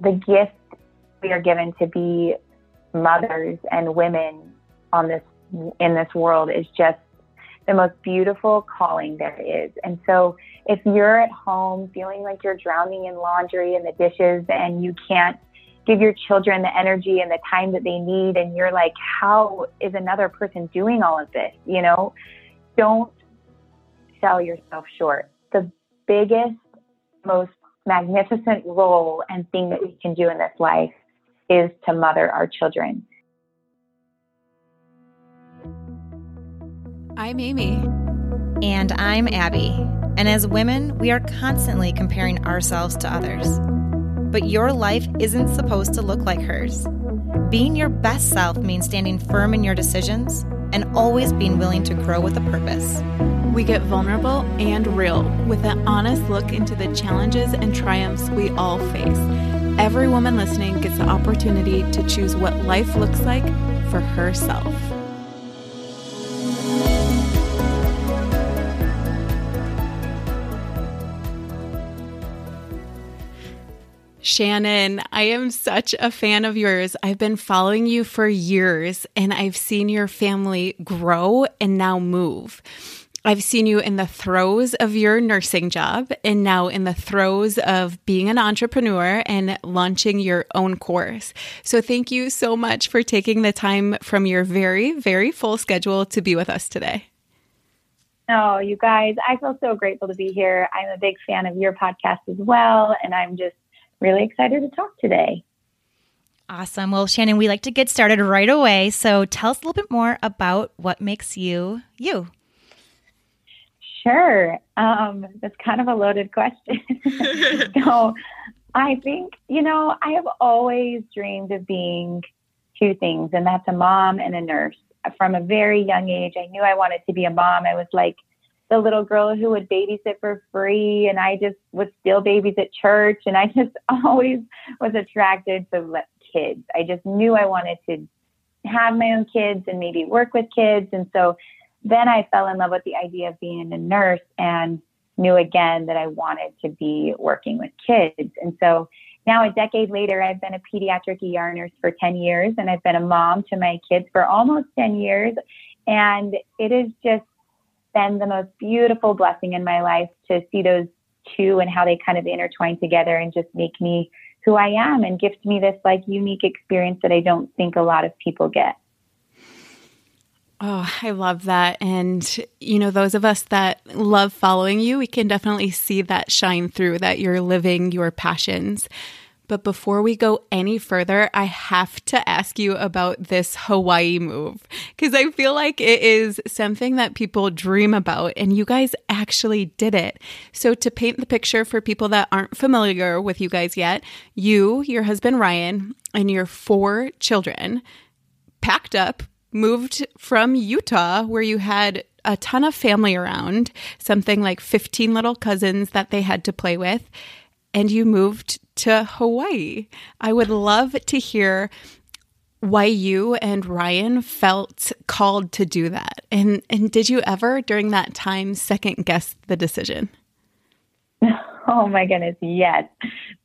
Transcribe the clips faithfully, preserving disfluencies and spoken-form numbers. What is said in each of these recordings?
the gift we are given to be mothers and women on this in this world is just the most beautiful calling there is. And so if you're at home feeling like you're drowning in laundry and the dishes and you can't give your children the energy and the time that they need, and you're like, how is another person doing all of this? You know, don't sell yourself short. The biggest, most magnificent role and thing that we can do in this life is to mother our children. I'm Amy. And I'm Abby. And as women, we are constantly comparing ourselves to others. But your life isn't supposed to look like hers. Being your best self means standing firm in your decisions and always being willing to grow with a purpose. We get vulnerable and real with an honest look into the challenges and triumphs we all face. Every woman listening gets the opportunity to choose what life looks like for herself. Shannon, I am such a fan of yours. I've been following you for years, and I've seen your family grow and now move. I've seen you in the throes of your nursing job and now in the throes of being an entrepreneur and launching your own course. So thank you so much for taking the time from your very, very full schedule to be with us today. Oh, you guys, I feel so grateful to be here. I'm a big fan of your podcast as well, and I'm just really excited to talk today. Awesome. Well, Shannon, we like to get started right away. So tell us a little bit more about what makes you, you. Sure. Um, that's kind of a loaded question. So I think, you know, I have always dreamed of being two things, and that's a mom and a nurse. From a very young age, I knew I wanted to be a mom. I was like the little girl who would babysit for free, and I just would steal babies at church, and I just always was attracted to kids. I just knew I wanted to have my own kids and maybe work with kids. And so then I fell in love with the idea of being a nurse and knew again that I wanted to be working with kids. And so now a decade later, I've been a pediatric E R nurse for ten years, and I've been a mom to my kids for almost ten years. And it is just been the most beautiful blessing in my life to see those two and how they kind of intertwine together and just make me who I am and gift me this like unique experience that I don't think a lot of people get. Oh, I love that. And, you know, those of us that love following you, we can definitely see that shine through, that you're living your passions. But before we go any further, I have to ask you about this Hawaii move, because I feel like it is something that people dream about, and you guys actually did it. So to paint the picture for people that aren't familiar with you guys yet, you, your husband Ryan, and your four children packed up, moved from Utah, where you had a ton of family around, something like fifteen little cousins that they had to play with, and you moved to Hawaii. I would love to hear why you and Ryan felt called to do that. And and did you ever during that time second guess the decision? Oh my goodness, yes.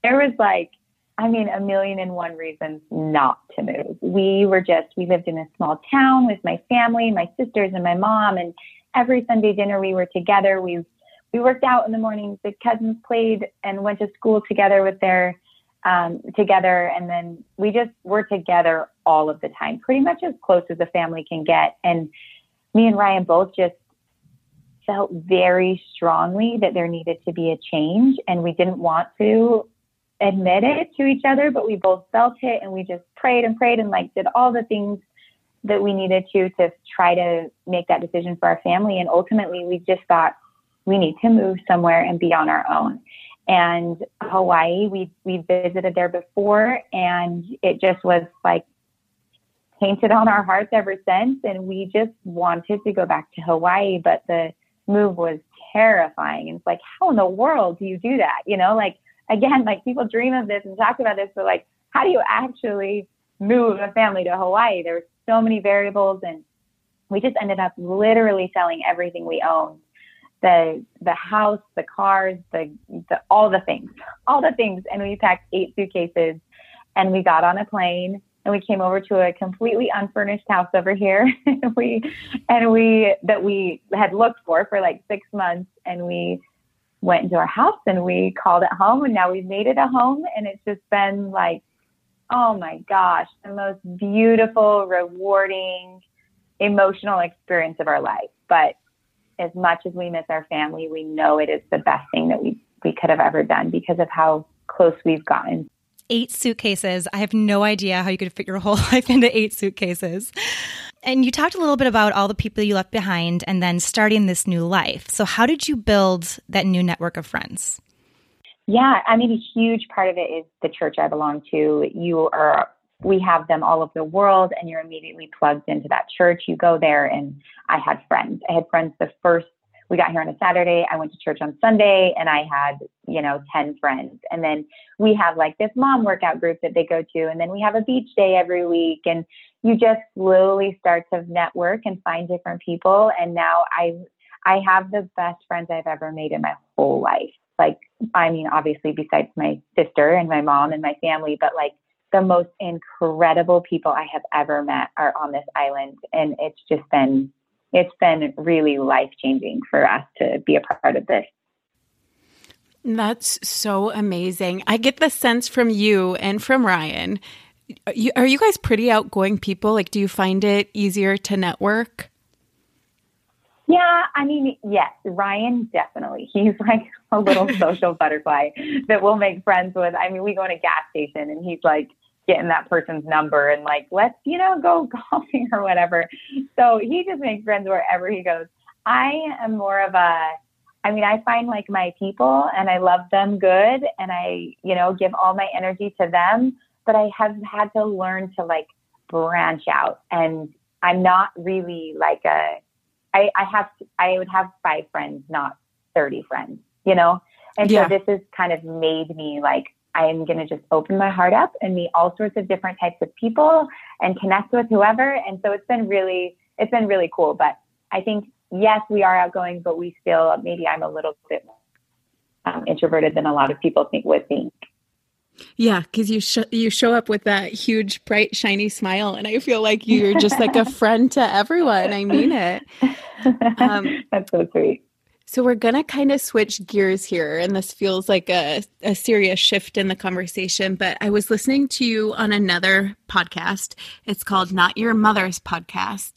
There was like, I mean, a million and one reasons not to move. We were just, we lived in a small town with my family, my sisters and my mom, and every Sunday dinner we were together. We We worked out in the mornings. The cousins played and went to school together with their, um, together. And then we just were together all of the time, pretty much as close as a family can get. And me and Ryan both just felt very strongly that there needed to be a change. And we didn't want to admit it to each other, but we both felt it. And we just prayed and prayed and like did all the things that we needed to, to try to make that decision for our family. And ultimately we just thought, we need to move somewhere and be on our own. And Hawaii, we we visited there before, and it just was like painted on our hearts ever since. And we just wanted to go back to Hawaii, but the move was terrifying. And it's like, how in the world do you do that? You know, like, again, like people dream of this and talk about this, but like, how do you actually move a family to Hawaii? There were so many variables, and we just ended up literally selling everything we owned the the house, the cars, the, the all the things, all the things. And we packed eight suitcases, and we got on a plane, and we came over to a completely unfurnished house over here. we and we that we had looked for for like six months, and we went into our house and we called it home, and now we've made it a home. And it's just been like, oh my gosh, the most beautiful, rewarding, emotional experience of our life. But as much as we miss our family, we know it is the best thing that we, we could have ever done because of how close we've gotten. Eight suitcases. I have no idea how you could fit your whole life into eight suitcases. And you talked a little bit about all the people you left behind and then starting this new life. So how did you build that new network of friends? Yeah, I mean, a huge part of it is the church I belong to. You are, we have them all over the world, and you're immediately plugged into that church. You go there, and I had friends. I had friends the first, we got here on a Saturday, I went to church on Sunday, and I had, you know, ten friends. And then we have like this mom workout group that they go to, and then we have a beach day every week. And you just slowly start to network and find different people. And now I, I have the best friends I've ever made in my whole life. Like, I mean, obviously besides my sister and my mom and my family, but like the most incredible people I have ever met are on this island. And it's just been, it's been really life-changing for us to be a part of this. That's so amazing. I get the sense from you and from Ryan. Are you, are you guys pretty outgoing people? Like, do you find it easier to network? Yeah, I mean, yes, Ryan, definitely. He's like a little social butterfly that we'll make friends with. I mean, we go in a gas station and he's like getting that person's number and like, let's, you know, go golfing or whatever. So he just makes friends wherever he goes. I am more of a, I mean, I find like my people and I love them good. And I, you know, give all my energy to them, but I have had to learn to like branch out. And I'm not really like a, I, I have, I would have five friends, not thirty friends, you know? And yeah. So this has kind of made me like, I am going to just open my heart up and meet all sorts of different types of people and connect with whoever. And so it's been really, it's been really cool. But I think, yes, we are outgoing, but we still, maybe I'm a little bit more um, introverted than a lot of people think would think. Yeah, because you sh- you show up with that huge, bright, shiny smile, and I feel like you're just like a friend to everyone. I mean it. Um, That's so sweet. So we're going to kind of switch gears here, and this feels like a, a serious shift in the conversation, but I was listening to you on another podcast. It's called Not Your Mother's Podcast.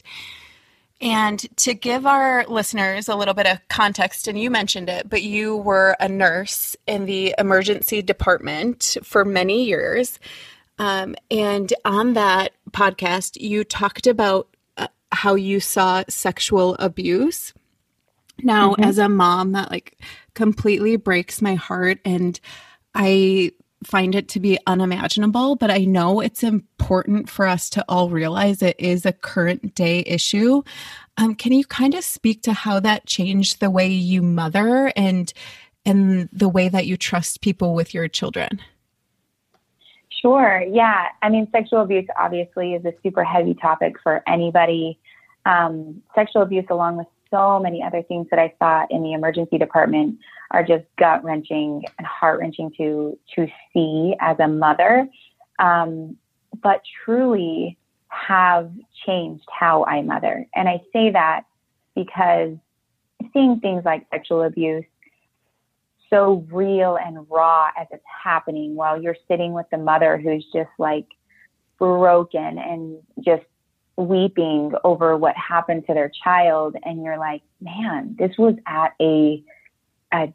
And to give our listeners a little bit of context, and you mentioned it, but you were a nurse in the emergency department for many years. Um, and on that podcast, you talked about uh, how you saw sexual abuse. Now, mm-hmm. as a mom, that like completely breaks my heart, and I find it to be unimaginable, but I know it's important for us to all realize it is a current day issue. Um, can you kind of speak to how that changed the way you mother and and the way that you trust people with your children? Sure. Yeah. I mean, sexual abuse obviously is a super heavy topic for anybody. Um, sexual abuse, along with so many other things that I saw in the emergency department, are just gut wrenching and heart wrenching to, to see as a mother, um, but truly have changed how I mother. And I say that because seeing things like sexual abuse so real and raw as it's happening while you're sitting with the mother who's just like broken and just weeping over what happened to their child, and you're like, man, this was at a a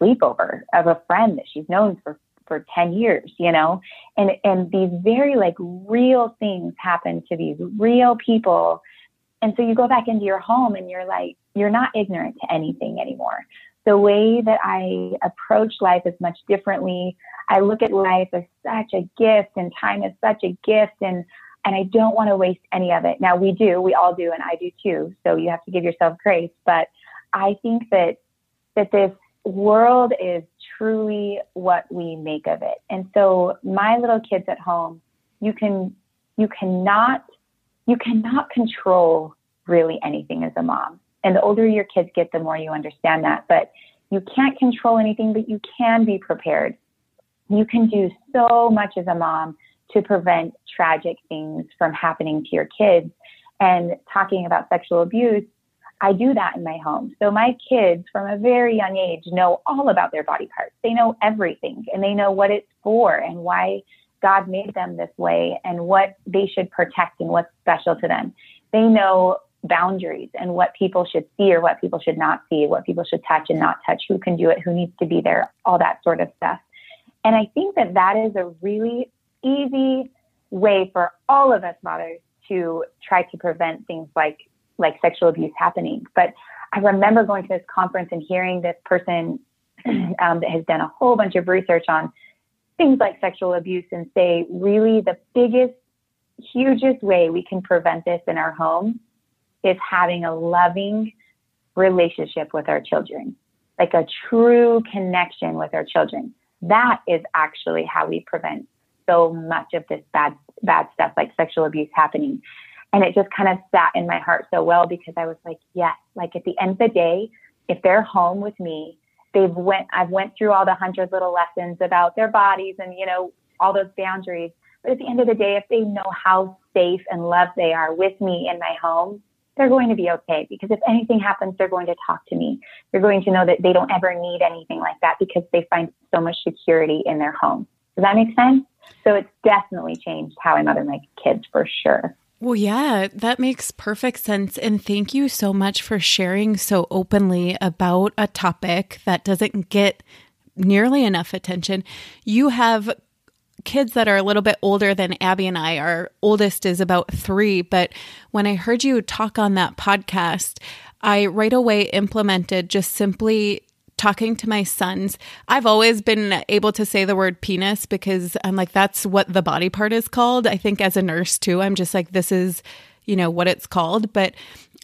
sleepover of a friend that she's known for for ten years, you know, and and these very like real things happen to these real people. And so you go back into your home and you're like, you're not ignorant to anything anymore. The way that I approach life is much differently. I look at life as such a gift, and time is such a gift, and And I don't want to waste any of it. Now we do, we all do, and I do too. So you have to give yourself grace. But I think that that this world is truly what we make of it. And so my little kids at home, you can, you cannot, you cannot control really anything as a mom. And the older your kids get, the more you understand that. But you can't control anything, but you can be prepared. You can do so much as a mom to prevent tragic things from happening to your kids. And talking about sexual abuse, I do that in my home. So my kids from a very young age know all about their body parts. They know everything, and they know what it's for and why God made them this way and what they should protect and what's special to them. They know boundaries and what people should see or what people should not see, what people should touch and not touch, who can do it, who needs to be there, all that sort of stuff. And I think that that is a really easy way for all of us mothers to try to prevent things like like sexual abuse happening. But I remember going to this conference and hearing this person um, that has done a whole bunch of research on things like sexual abuse and say, really the biggest, hugest way we can prevent this in our home is having a loving relationship with our children, like a true connection with our children. That is actually how we prevent so much of this bad, bad stuff like sexual abuse happening. And it just kind of sat in my heart so well, because I was like, yes, like at the end of the day, if they're home with me, they've went, I've went through all the hundred little lessons about their bodies and, you know, all those boundaries. But at the end of the day, if they know how safe and loved they are with me in my home, they're going to be okay. Because if anything happens, they're going to talk to me. They're going to know that they don't ever need anything like that because they find so much security in their home. Does that make sense? So it's definitely changed how I mother my kids for sure. Well, yeah, that makes perfect sense. And thank you so much for sharing so openly about a topic that doesn't get nearly enough attention. You have kids that are a little bit older than Abby and I. Our oldest is about three. But when I heard you talk on that podcast, I right away implemented just simply talking to my sons. I've always been able to say the word penis because I'm like, that's what the body part is called. I think as a nurse too, I'm just like, this is, you know, what it's called. But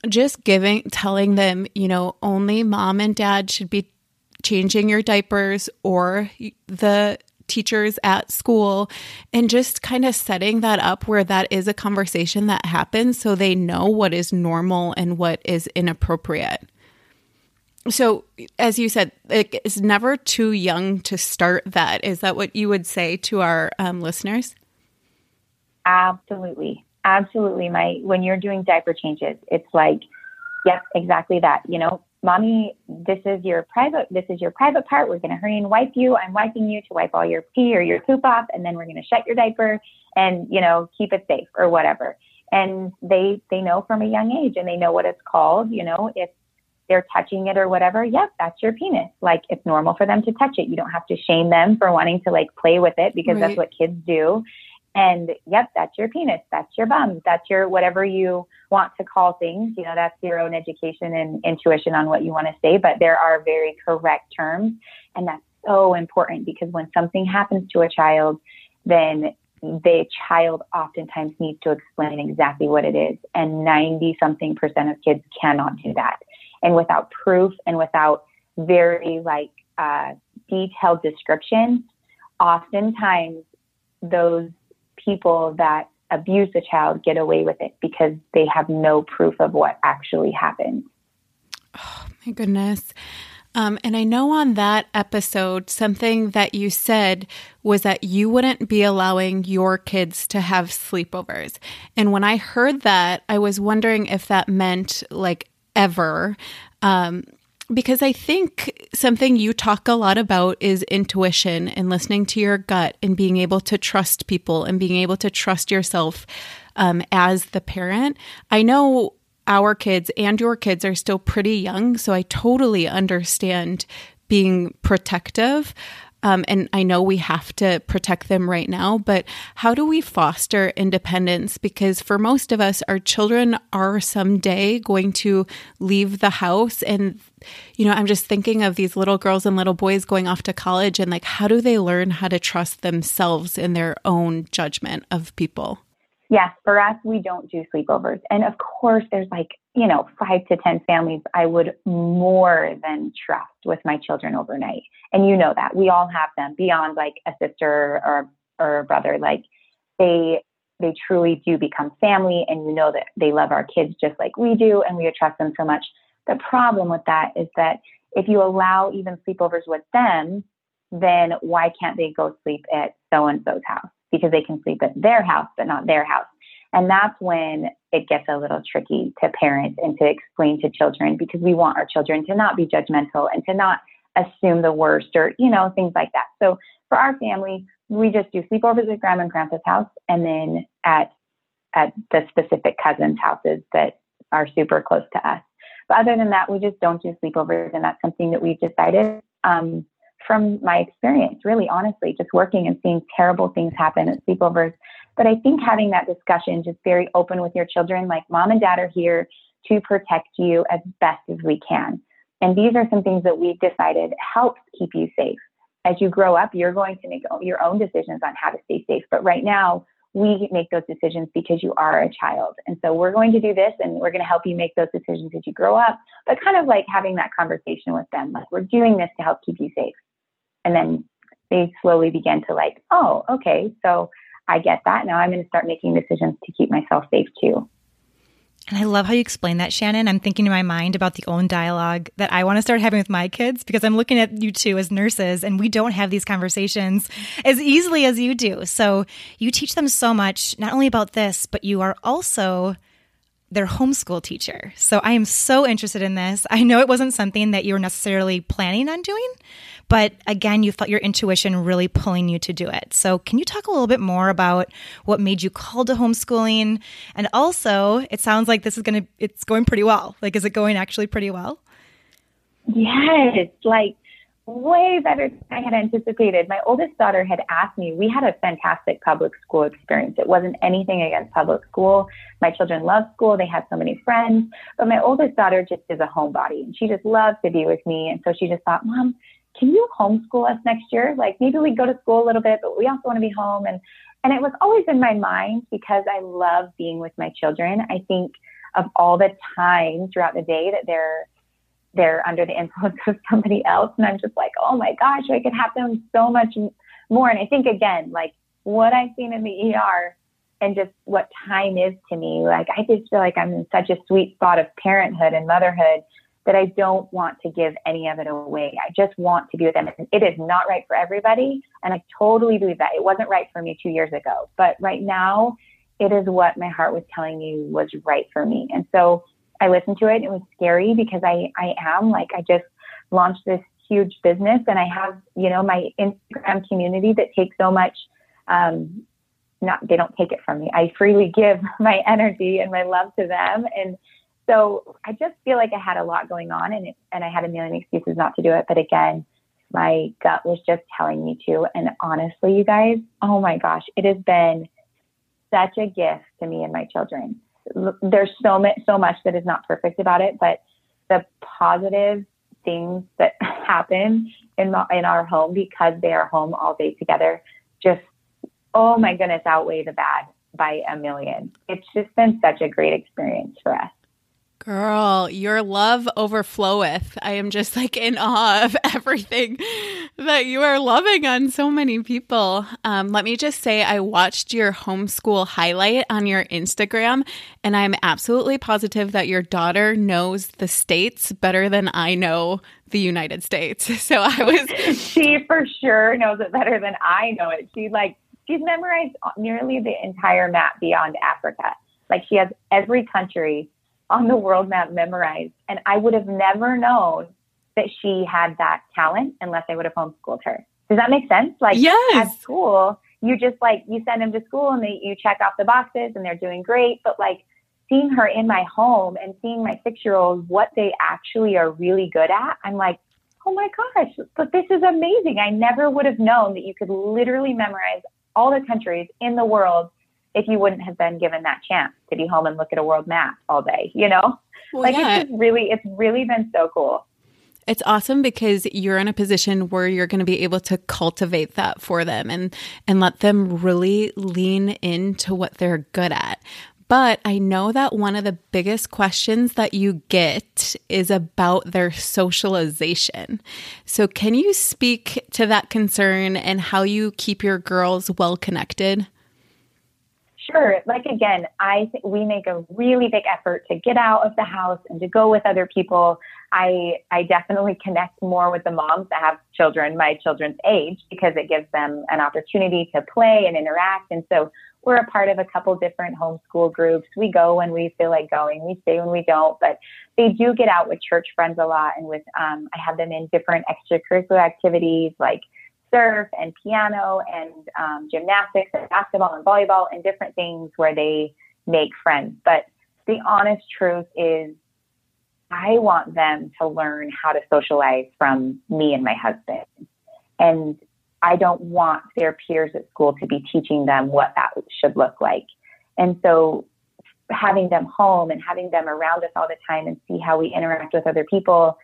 just giving, telling them, you know, only mom and dad should be changing your diapers or the teachers at school, and just kind of setting that up where that is a conversation that happens so they know what is normal and what is inappropriate. So as you said, it's never too young to start that. Is that what you would say to our um, listeners? Absolutely. Absolutely. My, when you're doing diaper changes, it's like, yep, exactly that. You know, mommy, this is your private, this is your private part. We're going to hurry and wipe you. I'm wiping you to wipe all your pee or your poop off. And then we're going to shut your diaper and, you know, keep it safe or whatever. And they, they know from a young age, and they know what it's called. You know, if they're touching it or whatever, yep, that's your penis. Like, it's normal for them to touch it. You don't have to shame them for wanting to like play with it, because Right. That's what kids do. And yep, that's your penis. That's your bum. That's your, whatever you want to call things, you know, that's your own education and intuition on what you want to say, but there are very correct terms. And that's so important, because when something happens to a child, then the child oftentimes needs to explain exactly what it is. And ninety something percent of kids cannot do that. And without proof and without very like uh, detailed description, oftentimes those people that abuse a child get away with it because they have no proof of what actually happened. Oh, my goodness. Um, and I know on that episode, something that you said was that you wouldn't be allowing your kids to have sleepovers. And when I heard that, I was wondering if that meant like ever. Um, because I think something you talk a lot about is intuition and listening to your gut and being able to trust people and being able to trust yourself um, as the parent. I know our kids and your kids are still pretty young, so I totally understand being protective. Um, and I know we have to protect them right now, but how do we foster independence? Because for most of us, our children are someday going to leave the house. And, you know, I'm just thinking of these little girls and little boys going off to college, and like, how do they learn how to trust themselves in their own judgment of people? Yes, for us, we don't do sleepovers. And of course, there's like, you know, five to ten families I would more than trust with my children overnight. And you know that. We all have them beyond like a sister or, or a brother. Like they they truly do become family. And you know that they love our kids just like we do. And we trust them so much. The problem with that is that if you allow even sleepovers with them, then why can't they go sleep at so-and-so's house? Because they can sleep at their house, but not their house. And that's when it gets a little tricky to parents and to explain to children, because we want our children to not be judgmental and to not assume the worst or, you know, things like that. So for our family, we just do sleepovers at grandma and grandpa's house, and then at at the specific cousins' houses that are super close to us. But other than that, we just don't do sleepovers, and that's something that we've decided um, from my experience, really, honestly, just working and seeing terrible things happen at sleepovers. But I think having that discussion, just very open with your children, like, mom and dad are here to protect you as best as we can. And these are some things that we've decided helps keep you safe. As you grow up, you're going to make your own decisions on how to stay safe. But right now, we make those decisions because you are a child. And so we're going to do this, and we're going to help you make those decisions as you grow up. But kind of like having that conversation with them, like, we're doing this to help keep you safe. And then they slowly begin to like, oh, okay, so I get that. Now I'm going to start making decisions to keep myself safe too. And I love how you explain that, Shannon. I'm thinking in my mind about the own dialogue that I want to start having with my kids, because I'm looking at you two as nurses, and we don't have these conversations as easily as you do. So you teach them so much, not only about this, but you are also their homeschool teacher. So I am so interested in this. I know it wasn't something that you were necessarily planning on doing, but again, you felt your intuition really pulling you to do it. So can you talk a little bit more about what made you called to homeschooling? And also, it sounds like this is going to, it's going pretty well. Like, is it going actually pretty well? Yes, like way better than I had anticipated. My oldest daughter had asked me, we had a fantastic public school experience. It wasn't anything against public school. My children love school. They had so many friends. But my oldest daughter just is a homebody, and she just loves to be with me. And so she just thought, mom, can you homeschool us next year? Like, maybe we go to school a little bit, but we also want to be home. And, and it was always in my mind, because I love being with my children. I think of all the time throughout the day that they're they're under the influence of somebody else. And I'm just like, oh my gosh, I could have them so much more. And I think, again, like what I've seen in the E R and just what time is to me, like, I just feel like I'm in such a sweet spot of parenthood and motherhood that I don't want to give any of it away. I just want to be with them. It is not right for everybody. And I totally believe that. It wasn't right for me two years ago, but right now it is what my heart was telling me was right for me. And so I listened to it. It was scary, because I, I am like, I just launched this huge business, and I have, you know, my Instagram community that takes so much, um, not, they don't take it from me. I freely give my energy and my love to them. And so I just feel like I had a lot going on, and, it, and I had a million excuses not to do it. But again, my gut was just telling me to. And honestly, you guys, oh my gosh, it has been such a gift to me and my children. There's so much, so much that is not perfect about it, but the positive things that happen in my, in our home, because they are home all day together, just, oh my goodness, outweigh the bad by a million. It's just been such a great experience for us. Girl, your love overfloweth. I am just like in awe of everything that you are loving on so many people. Um, let me just say, I watched your homeschool highlight on your Instagram, and I'm absolutely positive that your daughter knows the states better than I know the United States. So I was... She for sure knows it better than I know it. She like she's memorized nearly the entire map beyond Africa. Like, she has every country on the world map memorized. And I would have never known that she had that talent unless I would have homeschooled her. Does that make sense? Like, yes. At school, you just like, you send them to school, and they, you check off the boxes, and they're doing great. But like, seeing her in my home and seeing my six-year-old, what they actually are really good at, I'm like, oh my gosh, but this is amazing. I never would have known that you could literally memorize all the countries in the world if you wouldn't have been given that chance to be home and look at a world map all day, you know? Well, like, yeah. It's just really, it's really been so cool. It's awesome, because you're in a position where you're going to be able to cultivate that for them, and, and let them really lean into what they're good at. But I know that one of the biggest questions that you get is about their socialization. So can you speak to that concern and how you keep your girls well connected? sure, like, again, I th- we make a really big effort to get out of the house and to go with other people. I, I definitely connect more with the moms that have children my children's age because it gives them an opportunity to play and interact. And so we're a part of a couple different homeschool groups. We go when we feel like going. We stay when we don't. But they do get out with church friends a lot. And with um, I have them in different extracurricular activities like surf and piano and um, gymnastics and basketball and volleyball and different things where they make friends. But the honest truth is I want them to learn how to socialize from me and my husband. And I don't want their peers at school to be teaching them what that should look like. And so having them home and having them around us all the time and see how we interact with other people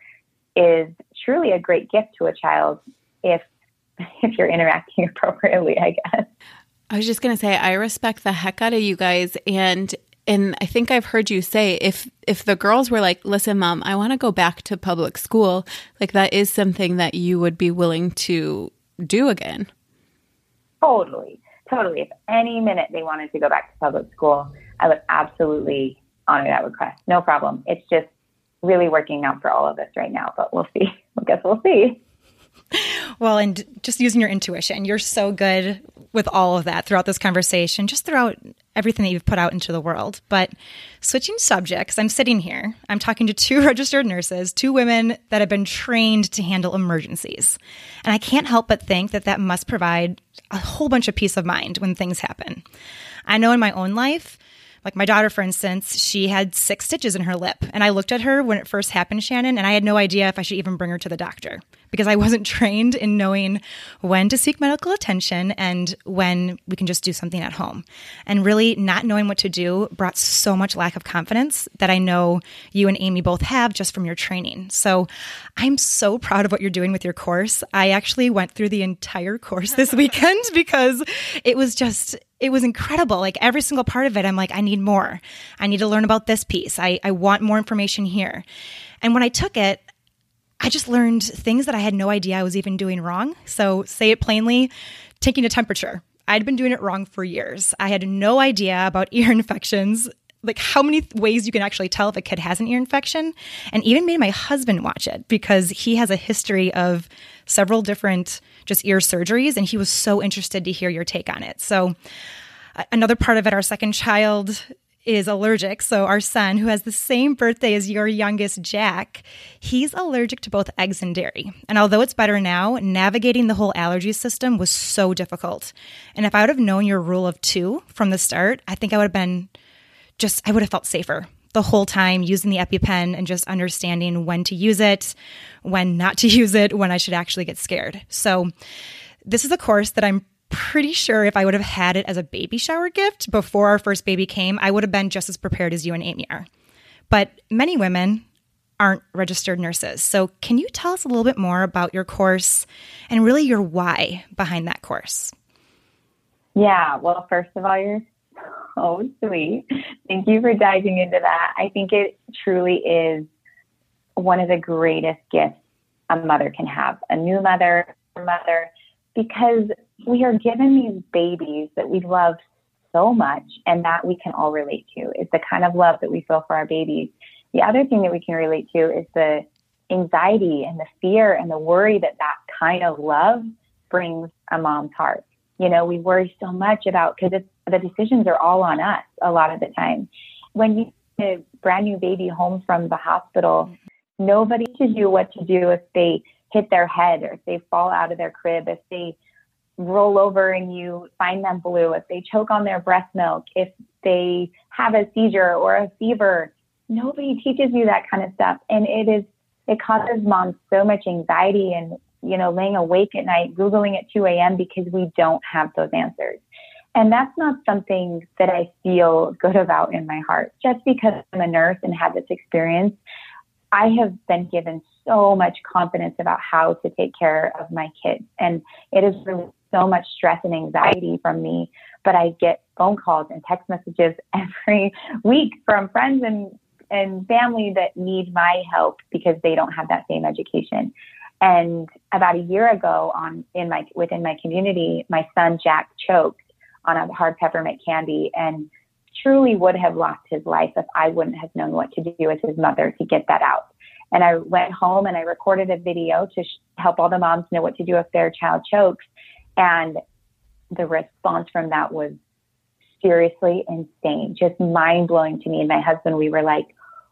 is truly a great gift to a child if if you're interacting appropriately, I guess. I was just going to say, I respect the heck out of you guys. And and I think I've heard you say, if if the girls were like, listen, Mom, I want to go back to public school, like that is something that you would be willing to do again. Totally. Totally. If any minute they wanted to go back to public school, I would absolutely honor that request. No problem. It's just really working out for all of us right now, but we'll see. I guess we'll see. Well, and just using your intuition, you're so good with all of that throughout this conversation, just throughout everything that you've put out into the world. But switching subjects, I'm sitting here, I'm talking to two registered nurses, two women that have been trained to handle emergencies. And I can't help but think that that must provide a whole bunch of peace of mind when things happen. I know in my own life, like my daughter, for instance, she had six stitches in her lip. And I looked at her when it first happened, Shannon, and I had no idea if I should even bring her to the doctor because I wasn't trained in knowing when to seek medical attention and when we can just do something at home. And really not knowing what to do brought so much lack of confidence that I know you and Amy both have just from your training. So I'm so proud of what you're doing with your course. I actually went through the entire course this weekend because it was just... it was incredible. Like every single part of it, I'm like, I need more. I need to learn about this piece. I, I want more information here. And when I took it, I just learned things that I had no idea I was even doing wrong. So say it plainly, taking a temperature. I'd been doing it wrong for years. I had no idea about ear infections, like how many ways you can actually tell if a kid has an ear infection, and even made my husband watch it because he has a history of several different just ear surgeries, and he was so interested to hear your take on it. So another part of it, our second child is allergic. So our son, who has the same birthday as your youngest, Jack, he's allergic to both eggs and dairy. And although it's better now, navigating the whole allergy system was so difficult. And if I would have known your rule of two from the start, I think I would have been... just I would have felt safer the whole time using the EpiPen and just understanding when to use it, when not to use it, when I should actually get scared. So this is a course that I'm pretty sure if I would have had it as a baby shower gift before our first baby came, I would have been just as prepared as you and Amy are. But many women aren't registered nurses. So can you tell us a little bit more about your course and really your why behind that course? Yeah, well, first of all, you're so sweet. Thank you for diving into that. I think it truly is one of the greatest gifts a mother can have, a new mother, a mother, because we are given these babies that we love so much and that we can all relate to. It's the kind of love that we feel for our babies. The other thing that we can relate to is the anxiety and the fear and the worry that that kind of love brings a mom's heart. You know, we worry so much about, because the decisions are all on us a lot of the time. When you get a brand new baby home from the hospital, nobody teaches you what to do if they hit their head or if they fall out of their crib, if they roll over and you find them blue, if they choke on their breast milk, if they have a seizure or a fever. Nobody teaches you that kind of stuff. And it is, it causes moms so much anxiety and, you know, laying awake at night, Googling at two a.m. because we don't have those answers. And that's not something that I feel good about in my heart. Just because I'm a nurse and had this experience, I have been given so much confidence about how to take care of my kids. And it is really so much stress and anxiety from me, but I get phone calls and text messages every week from friends and, and family that need my help because they don't have that same education. And about a year ago on in my within my community, my son Jack choked on a hard peppermint candy, and truly would have lost his life if I wouldn't have known what to do as his mother to get that out. And I went home and I recorded a video to sh- help all the moms know what to do if their child chokes. And the response from that was seriously insane, just mind blowing to me. And my husband, we were like,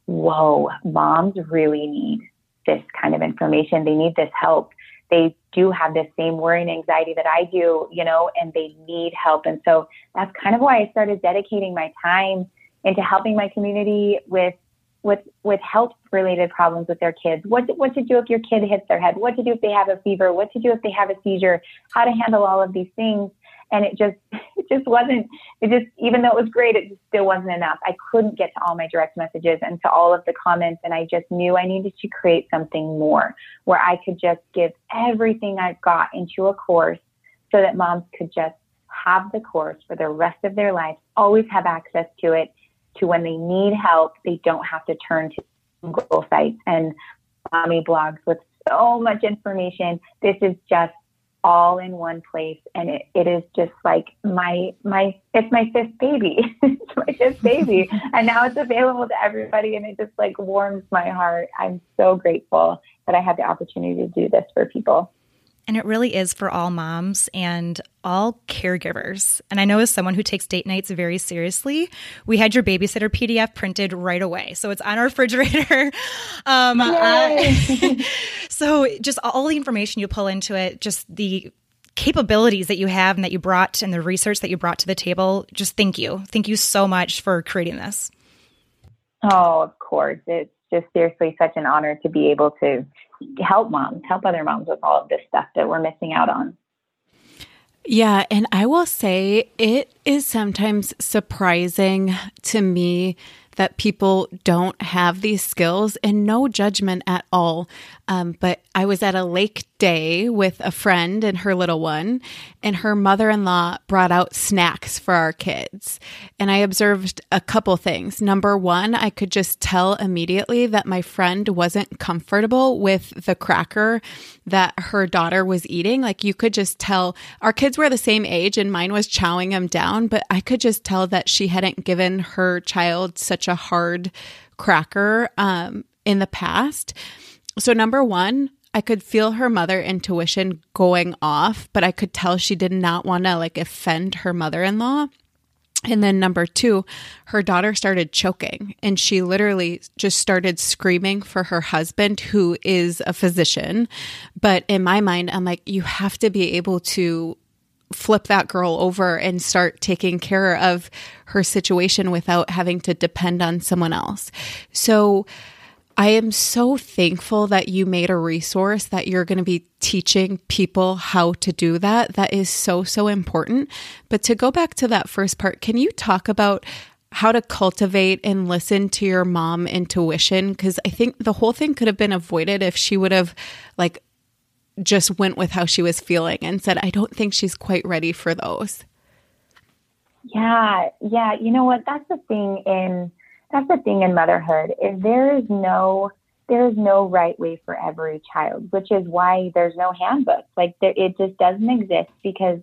whoa, moms really need this kind of information. They need this help. They do have this same worry and anxiety that I do, you know, and they need help. And so that's kind of why I started dedicating my time into helping my community with with with health related problems with their kids. What to, what to do if your kid hits their head, what to do if they have a fever, what to do if they have a seizure, how to handle all of these things. And it just it just wasn't, it just, even though it was great, it just still wasn't enough. I couldn't get to all my direct messages and to all of the comments. And I just knew I needed to create something more where I could just give everything I've got into a course so that moms could just have the course for the rest of their life, always have access to it, to when they need help, they don't have to turn to Google sites and mommy blogs with so much information. This is just all in one place. And it, it is just like my, my, it's my fifth baby. It's my fifth baby. And now it's available to everybody. And it just like warms my heart. I'm so grateful that I had the opportunity to do this for people. And it really is for all moms and all caregivers. And I know as someone who takes date nights very seriously, we had your babysitter P D F printed right away. So it's on our refrigerator. Um, I, so just all the information you pull into it, just the capabilities that you have and that you brought and the research that you brought to the table, just thank you. Thank you so much for creating this. Oh, of course. It's just seriously such an honor to be able to help moms, help other moms with all of this stuff that we're missing out on. Yeah. And I will say it is sometimes surprising to me that people don't have these skills, and no judgment at all. Um, but I was at a lake day with a friend and her little one, and her mother-in-law brought out snacks for our kids. And I observed a couple things. Number one, I could just tell immediately that my friend wasn't comfortable with the cracker that her daughter was eating. Like, you could just tell our kids were the same age and mine was chowing them down, but I could just tell that she hadn't given her child such a hard cracker um, in the past. So number one, I could feel her mother intuition going off, but I could tell she did not want to like offend her mother-in-law. And then number two, her daughter started choking, and she literally just started screaming for her husband, who is a physician. But in my mind, I'm like, you have to be able to flip that girl over and start taking care of her situation without having to depend on someone else. So I am so thankful that you made a resource that you're going to be teaching people how to do that. That is so, so important. But to go back to that first part, can you talk about how to cultivate and listen to your mom intuition? Because I think the whole thing could have been avoided if she would have like just went with how she was feeling and said, I don't think she's quite ready for those. Yeah. Yeah. You know what? That's the thing in, that's the thing in motherhood is there is no, there is no right way for every child, which is why there's no handbook. Like there, it just doesn't exist, because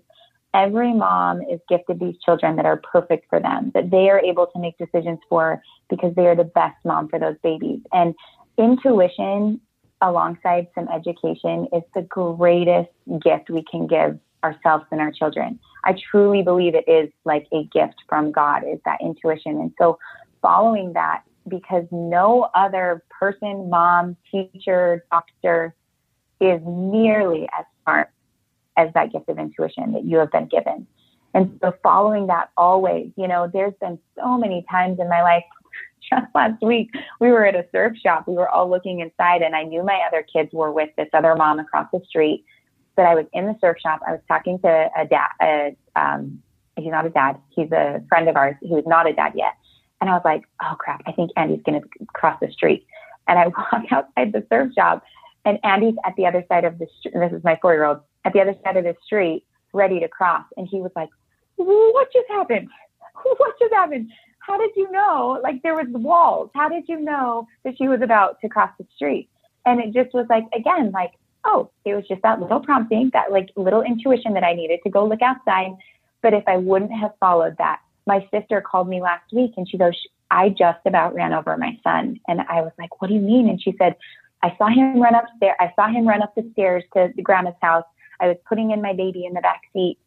every mom is gifted these children that are perfect for them, that they are able to make decisions for, because they are the best mom for those babies. And intuition alongside some education is the greatest gift we can give ourselves and our children. I truly believe it is like a gift from God, is that intuition. And so following that, because no other person, mom, teacher, doctor is nearly as smart as that gift of intuition that you have been given. And so following that always, you know, there's been so many times in my life. Just last week, we were at a surf shop. We were all looking inside, and I knew my other kids were with this other mom across the street. But I was in the surf shop. I was talking to a dad. A, um, he's not a dad. He's a friend of ours who is not a dad yet. And I was like, oh, crap, I think Andy's going to cross the street. And I walk outside the surf shop, and Andy's at the other side of the street. This is my four-year-old. At the other side of the street, ready to cross. And he was like, what just happened? What just happened? How did you know? Like, there was walls. How did you know that she was about to cross the street? And it just was like, again, like, oh, it was just that little prompting, that like little intuition that I needed to go look outside. But if I wouldn't have followed that, my sister called me last week and she goes, I just about ran over my son. And I was like, what do you mean? And she said, I saw him run upstairs. I saw him run up the stairs to grandma's house. I was putting in my baby in the back seat.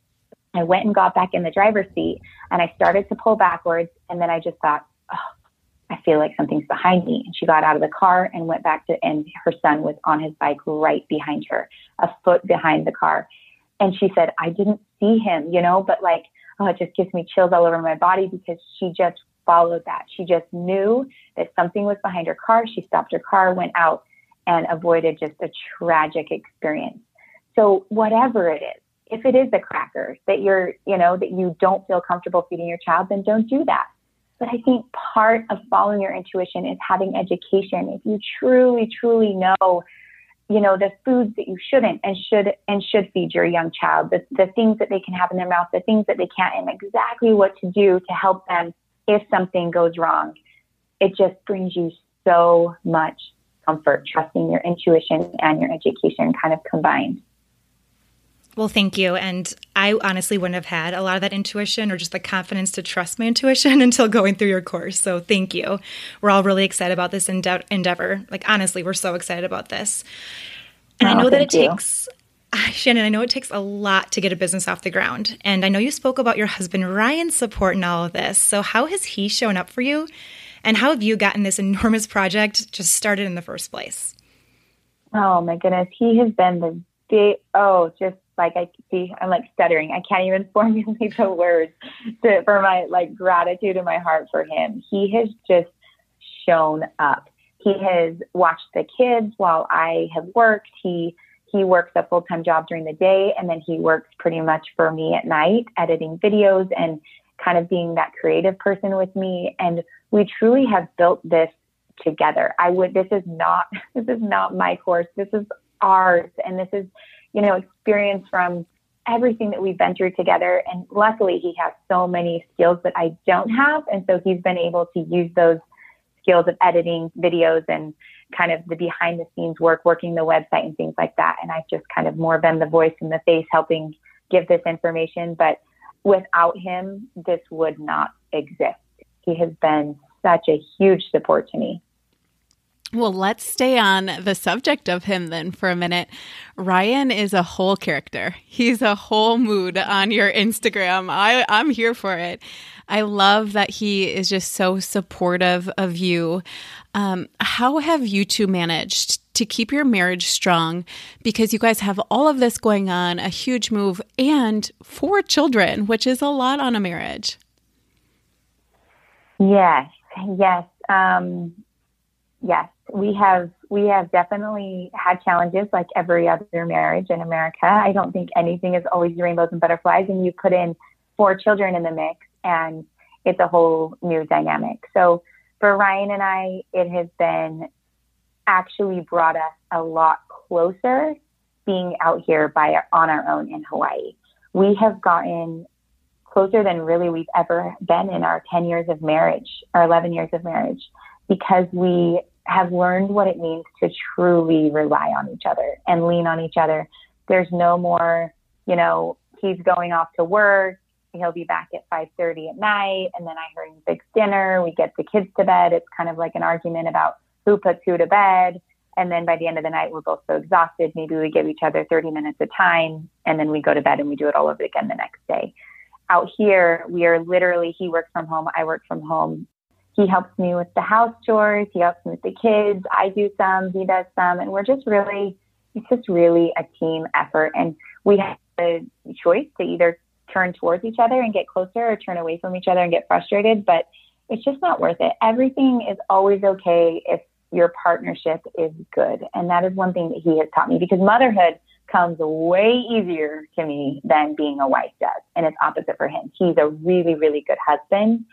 I went and got back in the driver's seat and I started to pull backwards. And then I just thought, oh, I feel like something's behind me. And she got out of the car and went back to, and her son was on his bike right behind her, a foot behind the car. And she said, I didn't see him, you know, but like, oh, it just gives me chills all over my body because she just followed that. She just knew that something was behind her car. She stopped her car, went out, and avoided just a tragic experience. So whatever it is, if it is a cracker that you're, you know, that you don't feel comfortable feeding your child, then don't do that. But I think part of following your intuition is having education. If you truly, truly know, you know, the foods that you shouldn't and should and should feed your young child, the, the things that they can have in their mouth, the things that they can't, and exactly what to do to help them if something goes wrong, it just brings you so much comfort, trusting your intuition and your education kind of combined. Well, thank you. And I honestly wouldn't have had a lot of that intuition or just the confidence to trust my intuition until going through your course. So thank you. We're all really excited about this ende- endeavor. Like, honestly, we're so excited about this. And oh, I know that it you. takes, Shannon, I know it takes a lot to get a business off the ground. And I know you spoke about your husband, Ryan's support in all of this. So how has he shown up for you? And how have you gotten this enormous project just started in the first place? Oh, my goodness. He has been the big, oh, just like I see, I'm like stuttering. I can't even formulate the words to, for my like gratitude in my heart for him. He has just shown up. He has watched the kids while I have worked. He he works a full time job during the day, and then he works pretty much for me at night, editing videos and kind of being that creative person with me. And we truly have built this together. I would. This is not. This is not my course. This is ours, and this is, you know, experience from everything that we've been through together. And luckily he has so many skills that I don't have. And so he's been able to use those skills of editing videos and kind of the behind the scenes work, working the website and things like that. And I've just kind of more been the voice and the face helping give this information. But without him, this would not exist. He has been such a huge support to me. Well, let's stay on the subject of him then for a minute. Ryan is a whole character. He's a whole mood on your Instagram. I, I'm here for it. I love that he is just so supportive of you. Um, how have you two managed to keep your marriage strong? Because you guys have all of this going on, a huge move, and four children, which is a lot on a marriage. Yes, yes. Um, yes. We have we have definitely had challenges like every other marriage in America. I don't think anything is always rainbows and butterflies, and you put in four children in the mix and it's a whole new dynamic. So for Ryan and I, it has been actually brought us a lot closer being out here by our, on our own in Hawaii. We have gotten closer than really we've ever been in our ten years of marriage, or eleven years of marriage, because we have learned what it means to truly rely on each other and lean on each other. There's no more, you know, he's going off to work. He'll be back at five thirty at night. And then I heard him fix dinner. We get the kids to bed. It's kind of like an argument about who puts who to bed. And then by the end of the night, we're both so exhausted. Maybe we give each other thirty minutes of time, and then we go to bed and we do it all over again the next day. Out here, we are literally, he works from home. I work from home. He helps me with the house chores. He helps me with the kids. I do some, he does some. And we're just really, it's just really a team effort. And we have the choice to either turn towards each other and get closer or turn away from each other and get frustrated. But it's just not worth it. Everything is always okay if your partnership is good. And that is one thing that he has taught me, because motherhood comes way easier to me than being a wife does. And it's opposite for him. He's a really, really good husband.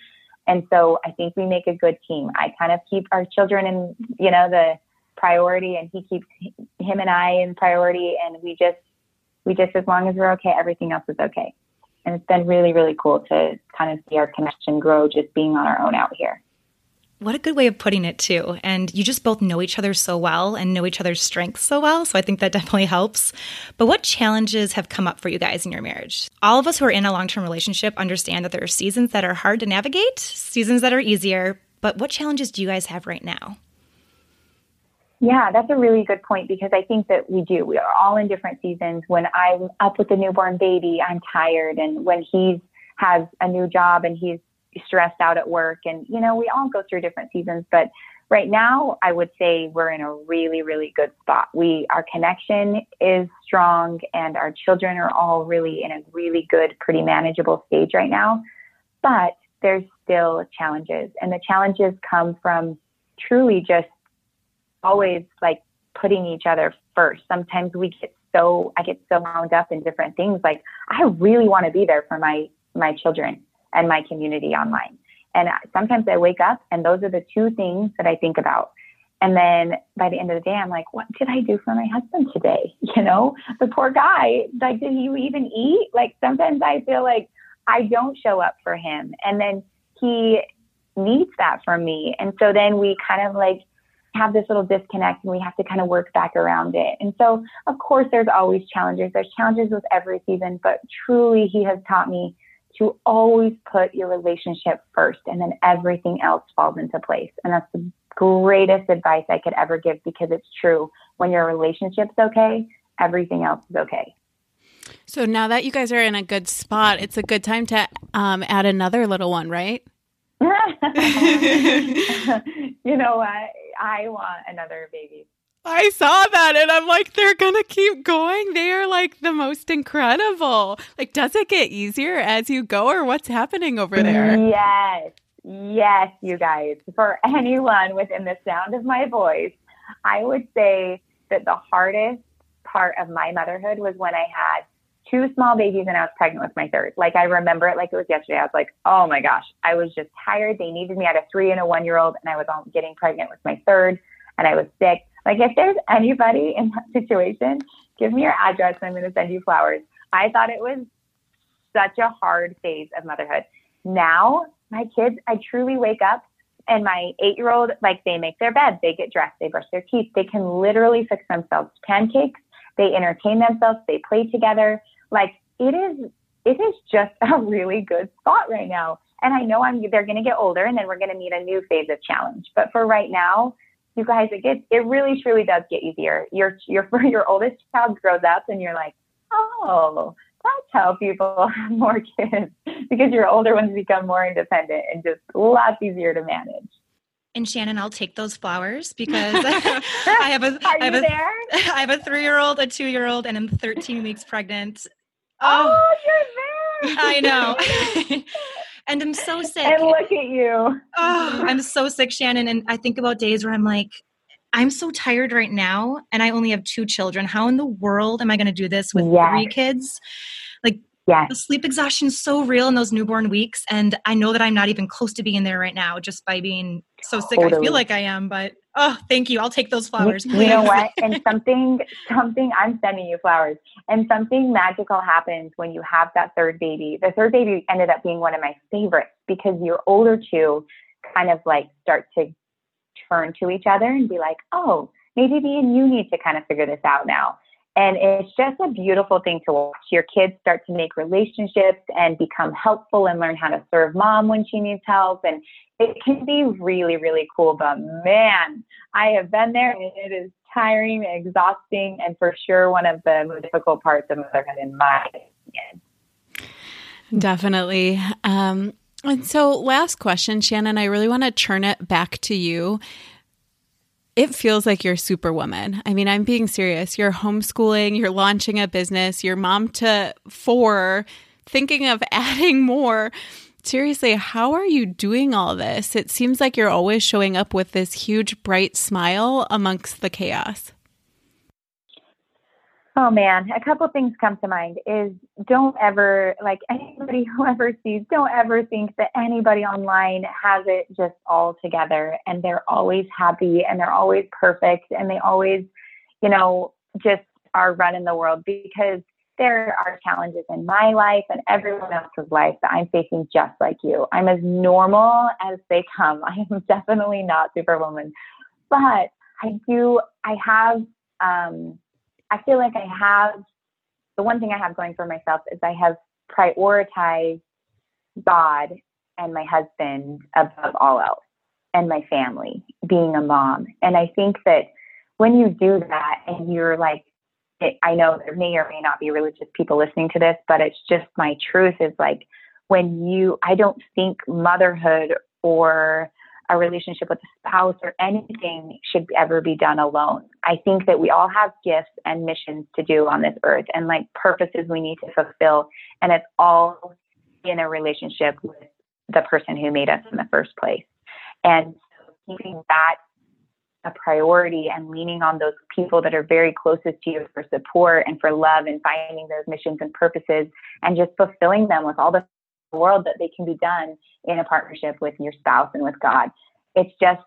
And so I think we make a good team. I kind of keep our children in, you know, the priority, and he keeps him and I in priority. And we just, we just, as long as we're okay, everything else is okay. And it's been really, really cool to kind of see our connection grow just being on our own out here. what a good way of putting it too. And you just both know each other so well and know each other's strengths so well. So I think that definitely helps. But what challenges have come up for you guys in your marriage? All of us who are in a long-term relationship understand that there are seasons that are hard to navigate, seasons that are easier. But what challenges do you guys have right now? Yeah, that's a really good point, because I think that we do. We are all in different seasons. When I'm up with the newborn baby, I'm tired. And when he has a new job and he's stressed out at work, and, you know, we all go through different seasons. But right now, I would say we're in a really, really good spot. We, our connection is strong, and our children are all really in a really good, pretty manageable stage right now. But there's still challenges, and the challenges come from truly just always like putting each other first. Sometimes we get so, I get so wound up in different things. Like, I really want to be there for my, my children and my community online. And sometimes I wake up and those are the two things that I think about. And then by the end of the day, I'm like, what did I do for my husband today? You know, the poor guy, like, did he even eat? Like, sometimes I feel like I don't show up for him, and then he needs that from me. And so then we kind of like have this little disconnect, and we have to kind of work back around it. And so, of course, there's always challenges. There's challenges with every season, but truly he has taught me to always put your relationship first, and then everything else falls into place. And that's the greatest advice I could ever give, because it's true. When your relationship's okay, everything else is okay. So now that you guys are in a good spot, it's a good time to um, add another little one, right? You know what? I want another baby. I saw that, and I'm like, they're going to keep going. They are like the most incredible. Like, does it get easier as you go, or what's happening over there? Yes. Yes, you guys. For anyone within the sound of my voice, I would say that the hardest part of my motherhood was when I had two small babies and I was pregnant with my third. Like, I remember it like it was yesterday. I was like, oh my gosh, I was just tired. They needed me. I had a three and a one-year-old, and I was getting pregnant with my third, and I was sick. Like, if there's anybody in that situation, give me your address and I'm going to send you flowers. I thought it was such a hard phase of motherhood. Now, my kids, I truly wake up and my eight-year-old, like, they make their bed, they get dressed, they brush their teeth, they can literally fix themselves pancakes, they entertain themselves, they play together. Like, it is, it is just a really good spot right now. And I know I'm, they're going to get older, and then we're going to meet a new phase of challenge. But for right now, you guys, it gets, it really, truly does get easier. Your, your, your oldest child grows up, and you're like, oh, that's how people have more kids, because your older ones become more independent and just lots easier to manage. And Shannon, I'll take those flowers, because I have a, I have a, I have a three-year-old, a two-year-old, and I'm thirteen weeks pregnant. Oh, oh you're there! I know. And I'm so sick. And look at you. Oh, I'm so sick, Shannon. And I think about days where I'm like, I'm so tired right now, and I only have two children. How in the world am I going to do this with yes. three kids? Like, yes. the sleep exhaustion is so real in those newborn weeks. And I know that I'm not even close to being there right now just by being so sick. Totally. I feel like I am, but oh, thank you. I'll take those flowers. You, you know what? And something, something, I'm sending you flowers, and something magical happens when you have that third baby. The third baby ended up being one of my favorites, because your older two kind of like start to turn to each other and be like, oh, maybe me and you need to kind of figure this out now. And it's just a beautiful thing to watch. Your kids start to make relationships and become helpful and learn how to serve mom when she needs help. And it can be really, really cool. But man, I have been there, and it is tiring, exhausting, and for sure one of the most difficult parts of motherhood in my opinion. Definitely. Um, and so last question, Shannon, I really want to turn it back to you. It feels like you're superwoman. I mean, I'm being serious. You're homeschooling, you're launching a business, you're mom to four, thinking of adding more. Seriously, how are you doing all this? It seems like you're always showing up with this huge, bright smile amongst the chaos. Oh, man. A couple things come to mind is don't ever, like anybody who ever sees, don't ever think that anybody online has it just all together and they're always happy and they're always perfect and they always, you know, just are running the world, because there are challenges in my life and everyone else's life that I'm facing just like you. I'm as normal as they come. I am definitely not Superwoman, but I do, I have, um, I feel like I have, the one thing I have going for myself is I have prioritized God and my husband above all else, and my family, being a mom. And I think that when you do that and you're like, it, I know there may or may not be religious people listening to this, but it's just my truth is like, when you, I don't think motherhood or a relationship with a spouse or anything should ever be done alone. I think that we all have gifts and missions to do on this earth and like purposes we need to fulfill. And it's all in a relationship with the person who made us in the first place. And so keeping that a priority and leaning on those people that are very closest to you for support and for love and finding those missions and purposes and just fulfilling them with all the world that they can be done in a partnership with your spouse and with God. It's just,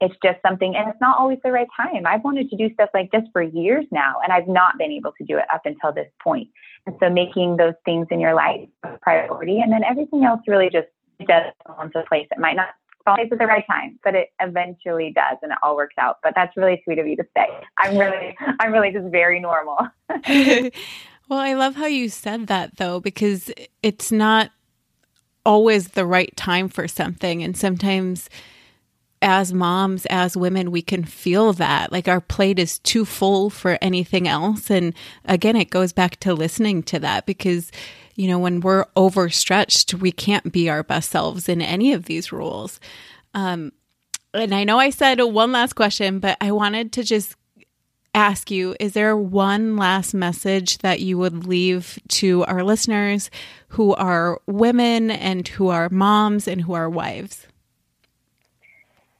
it's just something, and it's not always the right time. I've wanted to do stuff like this for years now, and I've not been able to do it up until this point. And so making those things in your life a priority, and then everything else really just does fall into place. It might not always at the right time, but it eventually does, and it all works out. But that's really sweet of you to say. I'm really, I'm really just very normal. Well, I love how you said that, though, because it's not always the right time for something. And sometimes as moms, as women, we can feel that, like our plate is too full for anything else. And again, it goes back to listening to that, because you know, when we're overstretched, we can't be our best selves in any of these roles. Um, and I know I said one last question, but I wanted to just ask you, is there one last message that you would leave to our listeners who are women and who are moms and who are wives?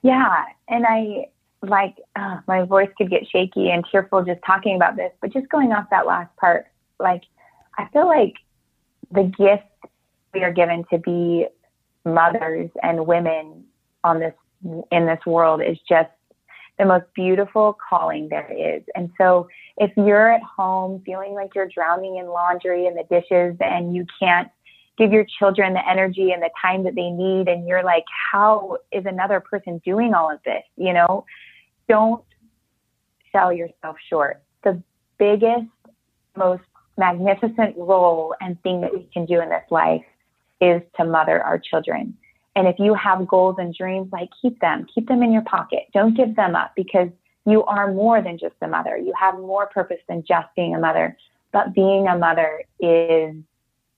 Yeah. And I like, uh, my voice could get shaky and tearful just talking about this, but just going off that last part, like, I feel like the gift we are given to be mothers and women on this, in this world is just the most beautiful calling there is. And so if you're at home feeling like you're drowning in laundry and the dishes and you can't give your children the energy and the time that they need, and you're like, how is another person doing all of this? You know, don't sell yourself short. The biggest, most magnificent role and thing that we can do in this life is to mother our children. And if you have goals and dreams, like keep them, keep them in your pocket. Don't give them up, because you are more than just a mother. You have more purpose than just being a mother, but being a mother is,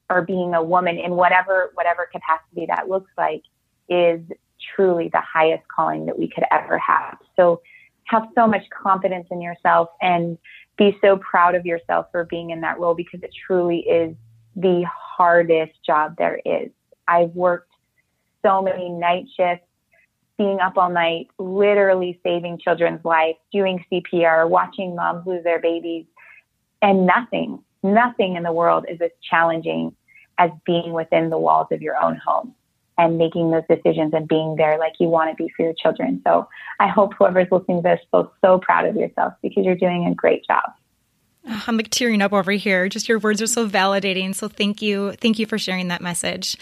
or being a woman in whatever, whatever capacity that looks like, is truly the highest calling that we could ever have. So have so much confidence in yourself and be so proud of yourself for being in that role, because it truly is the hardest job there is. I've worked so many night shifts, being up all night, literally saving children's lives, doing C P R, watching moms lose their babies, and nothing, nothing in the world is as challenging as being within the walls of your own home and making those decisions and being there like you want to be for your children. So I hope whoever's listening to this feels so proud of yourself, because you're doing a great job. I'm like tearing up over here. Just your words are so validating. So thank you. Thank you for sharing that message.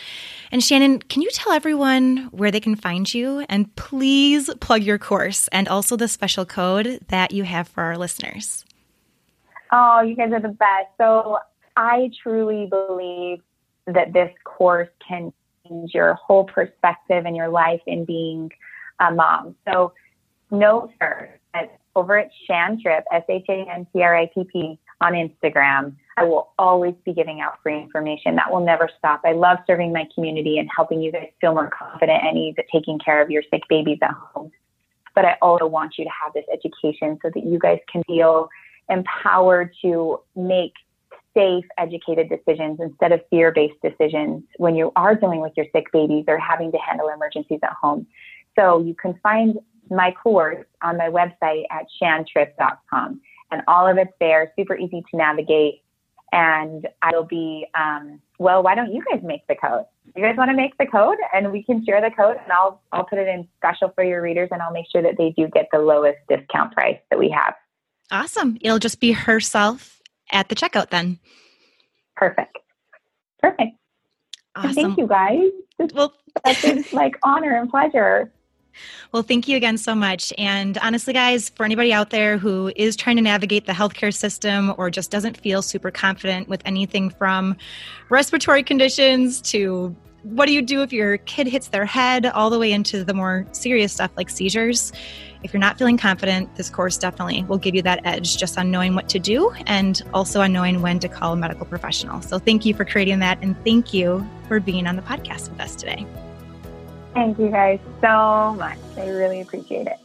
And Shannon, can you tell everyone where they can find you? And please plug your course and also the special code that you have for our listeners. Oh, you guys are the best. So I truly believe that this course can your whole perspective and your life in being a mom. So know her at, over at Shantripp, S H A N T R I P P on Instagram. I will always be giving out free information. That will never stop. I love serving my community and helping you guys feel more confident and ease at taking care of your sick babies at home. But I also want you to have this education so that you guys can feel empowered to make safe, educated decisions instead of fear-based decisions when you are dealing with your sick babies or having to handle emergencies at home. So you can find my course on my website at shan trip dot com, and all of it's there, super easy to navigate. And I'll be, um, well, why don't you guys make the code? You guys want to make the code, and we can share the code, and I'll, I'll put it in special for your readers, and I'll make sure that they do get the lowest discount price that we have. Awesome. It'll just be herself at the checkout then. Perfect. Perfect. Awesome. So thank you guys. This well, is like honor and pleasure. Well, thank you again so much. And honestly, guys, for anybody out there who is trying to navigate the healthcare system or just doesn't feel super confident with anything from respiratory conditions to what do you do if your kid hits their head, all the way into the more serious stuff like seizures, if you're not feeling confident, this course definitely will give you that edge just on knowing what to do and also on knowing when to call a medical professional. So thank you for creating that. And thank you for being on the podcast with us today. Thank you guys so much. I really appreciate it.